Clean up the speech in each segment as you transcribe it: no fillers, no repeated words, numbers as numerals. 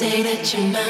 day that you're mine.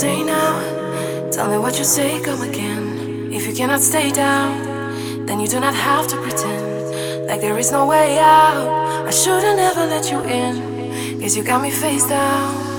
say now? Tell me what you say, come again. If you cannot stay down, then you do not have to pretend like there is no way out. I should've never let you in, cause you got me face down.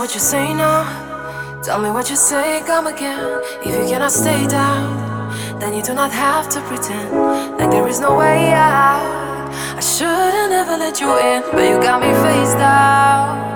What you say now? Tell me what you say, come again. If you cannot stay down, then you do not have to pretend like there is no way out. I should've never let you in, but you got me face down.